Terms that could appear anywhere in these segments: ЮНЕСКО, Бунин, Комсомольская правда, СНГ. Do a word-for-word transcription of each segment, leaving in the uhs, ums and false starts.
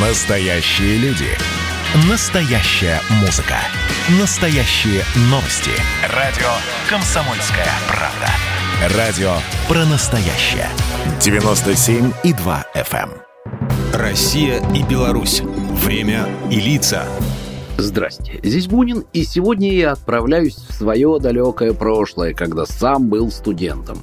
Настоящие люди. Настоящая музыка. Настоящие новости. Радио «Комсомольская правда». Радио про настоящее. девяносто семь и два эф эм. Россия и Беларусь. Время и лица. Здрасте, здесь Бунин, и сегодня я отправляюсь в свое далекое прошлое, когда сам был студентом.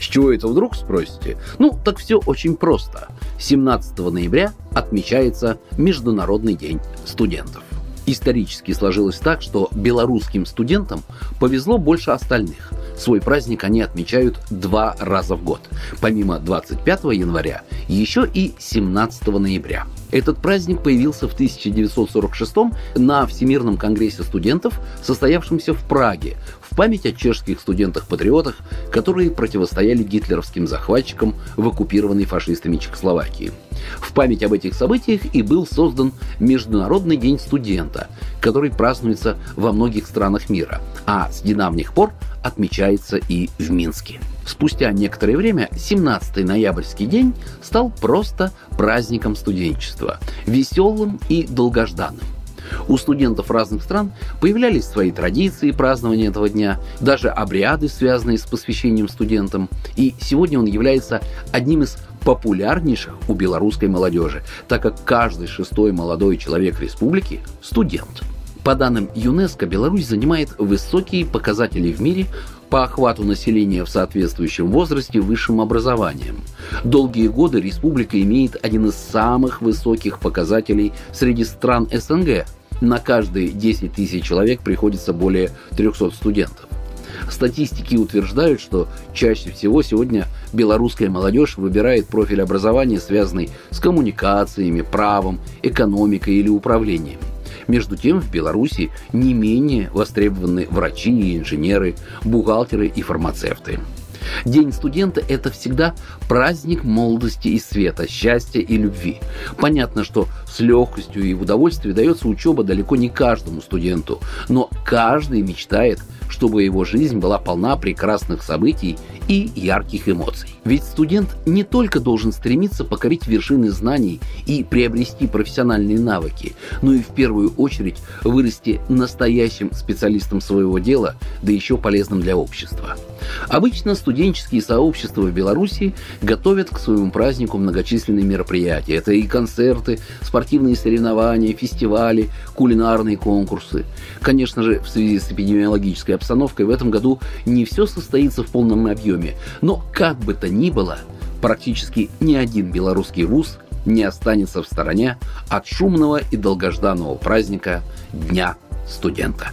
С чего это вдруг, спросите? Ну, так все очень просто. семнадцатого ноября отмечается Международный день студентов. Исторически сложилось так, что белорусским студентам повезло больше остальных. Свой праздник они отмечают два раза в год. Помимо двадцать пятого января, еще и семнадцатого ноября. Этот праздник появился в тысяча девятьсот сорок шестом на Всемирном конгрессе студентов, состоявшемся в Праге, в память о чешских студентах-патриотах, которые противостояли гитлеровским захватчикам в оккупированной фашистами Чехословакии. В память об этих событиях и был создан Международный день студента, который празднуется во многих странах мира, а с недавних пор отмечается и в Минске. Спустя некоторое время семнадцатый ноябрьский день стал просто праздником студенчества, веселым и долгожданным. У студентов разных стран появлялись свои традиции празднования этого дня, даже обряды, связанные с посвящением студентам, и сегодня он является одним из популярнейших у белорусской молодежи, так как каждый шестой молодой человек республики – студент. По данным ЮНЕСКО, Беларусь занимает высокие показатели в мире по охвату населения в соответствующем возрасте высшим образованием. Долгие годы республика имеет один из самых высоких показателей среди стран эс эн гэ. На каждые десять тысяч человек приходится более трехсот студентов. Статистики утверждают, что чаще всего сегодня белорусская молодежь выбирает профиль образования, связанный с коммуникациями, правом, экономикой или управлением. Между тем, в Беларуси не менее востребованы врачи и инженеры, бухгалтеры и фармацевты. День студента – это всегда праздник молодости и света, счастья и любви. Понятно, что с легкостью и в удовольствии дается учеба далеко не каждому студенту, но каждый мечтает, чтобы его жизнь была полна прекрасных событий и ярких эмоций. Ведь студент не только должен стремиться покорить вершины знаний и приобрести профессиональные навыки, но и в первую очередь вырасти настоящим специалистом своего дела, да еще полезным для общества. Обычно студенческие сообщества в Беларуси готовят к своему празднику многочисленные мероприятия. Это и концерты, спортивные соревнования, фестивали, кулинарные конкурсы. Конечно же, в связи с эпидемиологической обстановкой в этом году не все состоится в полном объеме. Но как бы то ни было, практически ни один белорусский вуз не останется в стороне от шумного и долгожданного праздника Дня студента.